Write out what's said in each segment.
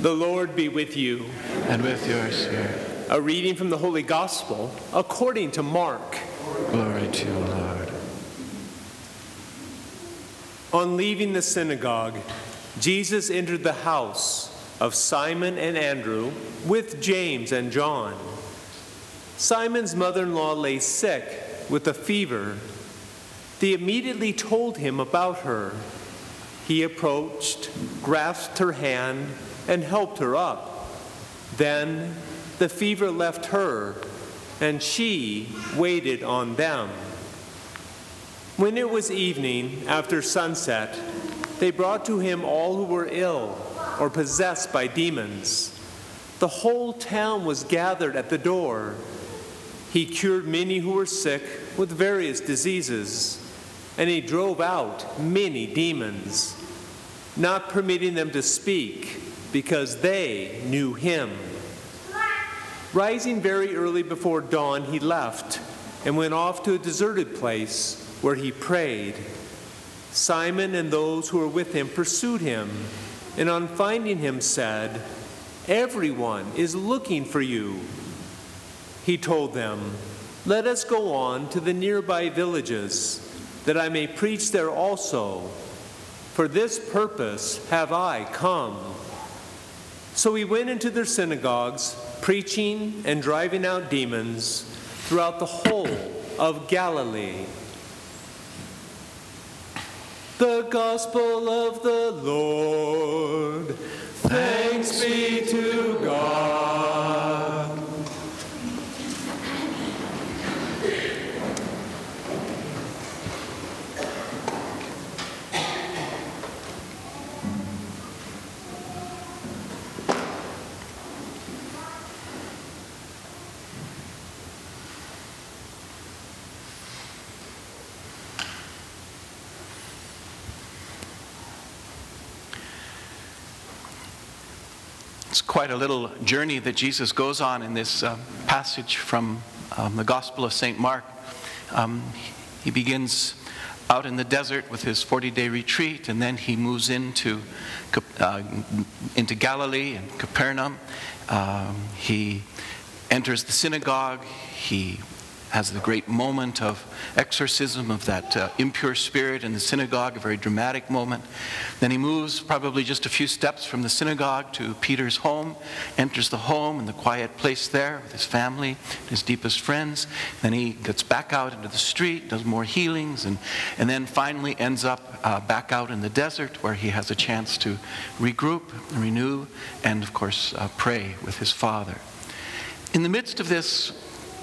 The Lord be with you. And with your spirit. A reading from the Holy Gospel according to Mark. Glory to you, Lord. On leaving the synagogue, Jesus entered the house of Simon and Andrew with James and John. Simon's mother-in-law lay sick with a fever. They immediately told him about her. He approached, grasped her hand, and helped her up. Then the fever left her, and she waited on them. When it was evening, after sunset, they brought to him all who were ill or possessed by demons. The whole town was gathered at the door. He cured many who were sick with various diseases, and he drove out many demons, not permitting them to speak, because they knew him. Rising very early before dawn, he left and went off to a deserted place where he prayed. Simon and those who were with him pursued him, and on finding him said, "Everyone is looking for you." He told them, "Let us go on to the nearby villages, that I may preach there also. For this purpose have I come." So he went into their synagogues, preaching and driving out demons throughout the whole of Galilee. The Gospel of the Lord. Thanks be to God. It's quite a little journey that Jesus goes on in this passage from the Gospel of St. Mark. He begins out in the desert with his 40-day retreat, and then he moves into Galilee and Capernaum. He enters the synagogue. He has the great moment of exorcism of that impure spirit in the synagogue, a very dramatic moment. Then he moves probably just a few steps from the synagogue to Peter's home, enters the home and the quiet place there with his family, his deepest friends. Then he gets back out into the street, does more healings, and then finally ends up back out in the desert, where he has a chance to regroup, renew, and of course pray with his Father. In the midst of this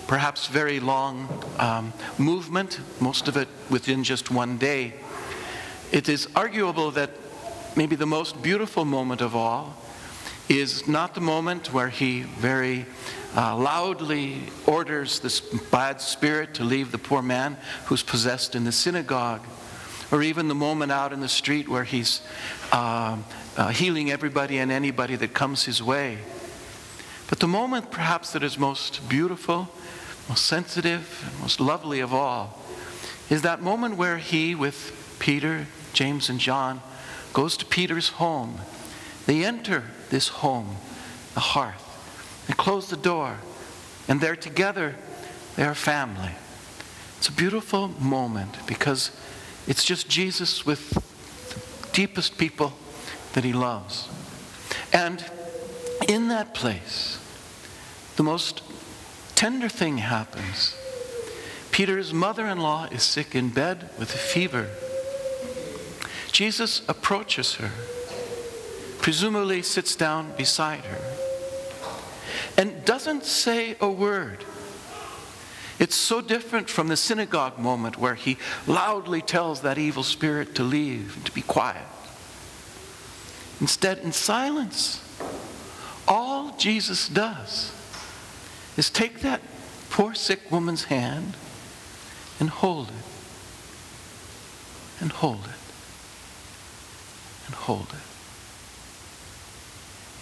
perhaps very long movement, most of it within just one day, it is arguable that maybe the most beautiful moment of all is not the moment where he very loudly orders this bad spirit to leave the poor man who's possessed in the synagogue, or even the moment out in the street where he's healing everybody and anybody that comes his way. But the moment perhaps that is most beautiful, most sensitive, and most lovely of all is that moment where he, with Peter, James, and John, goes to Peter's home. They enter this home, the hearth. They close the door, and they're together. They are family. It's a beautiful moment because it's just Jesus with the deepest people that he loves. And in that place, the most tender thing happens. Peter's mother-in-law is sick in bed with a fever. Jesus approaches her, presumably sits down beside her, and doesn't say a word. It's so different from the synagogue moment where he loudly tells that evil spirit to leave, to be quiet. Instead, in silence, all Jesus does is take that poor sick woman's hand and hold it, and hold it, and hold it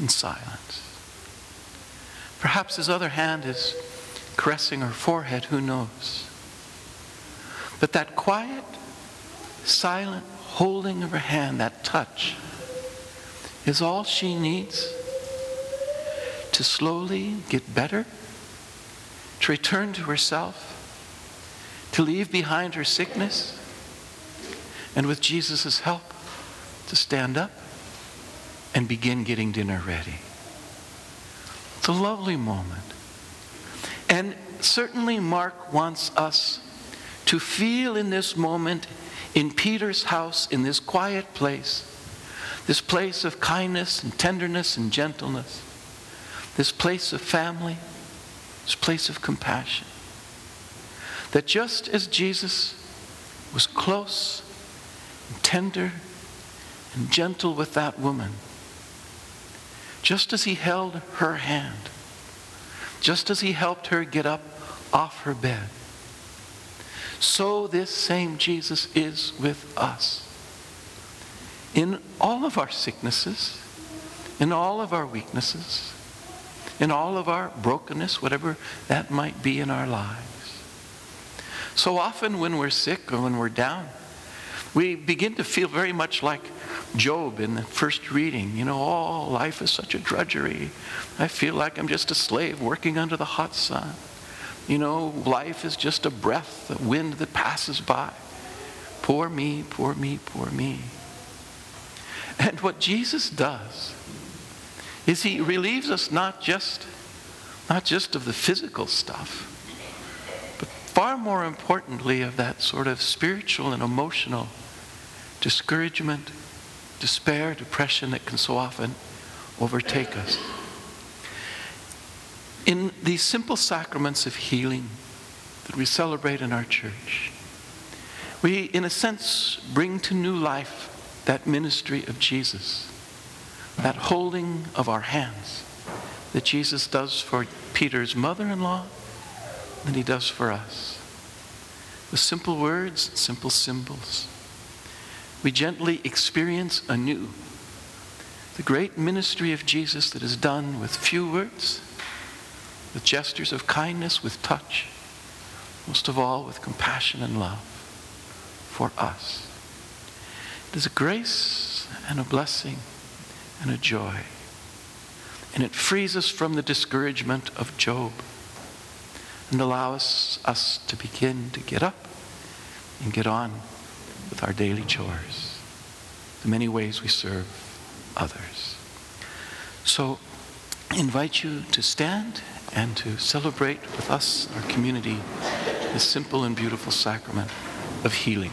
in silence. Perhaps his other hand is caressing her forehead, who knows? But that quiet, silent holding of her hand, that touch, is all she needs to slowly get better, to return to herself, to leave behind her sickness, and with Jesus' help, to stand up and begin getting dinner ready. It's a lovely moment. And certainly Mark wants us to feel in this moment, in Peter's house, in this quiet place, this place of kindness and tenderness and gentleness, this place of family, this place of compassion. That just as Jesus was close and tender and gentle with that woman, just as he held her hand, just as he helped her get up off her bed, so this same Jesus is with us. In all of our sicknesses, in all of our weaknesses, in all of our brokenness, whatever that might be in our lives. So often when we're sick or when we're down, we begin to feel very much like Job in the first reading. You know, all life is such a drudgery. I feel like I'm just a slave working under the hot sun. You know, life is just a breath, a wind that passes by. Poor me, poor me, poor me. And what Jesus does is he relieves us not just of the physical stuff, but far more importantly of that sort of spiritual and emotional discouragement, despair, depression that can so often overtake us. In these simple sacraments of healing that we celebrate in our church, we, in a sense, bring to new life that ministry of Jesus, that holding of our hands that Jesus does for Peter's mother-in-law and he does for us. With simple words, simple symbols, we gently experience anew the great ministry of Jesus that is done with few words, with gestures of kindness, with touch, most of all with compassion and love for us. It is a grace and a blessing and a joy, and it frees us from the discouragement of Job and allows us to begin to get up and get on with our daily chores, the many ways we serve others. So I invite you to stand and to celebrate with us, our community, this simple and beautiful sacrament of healing.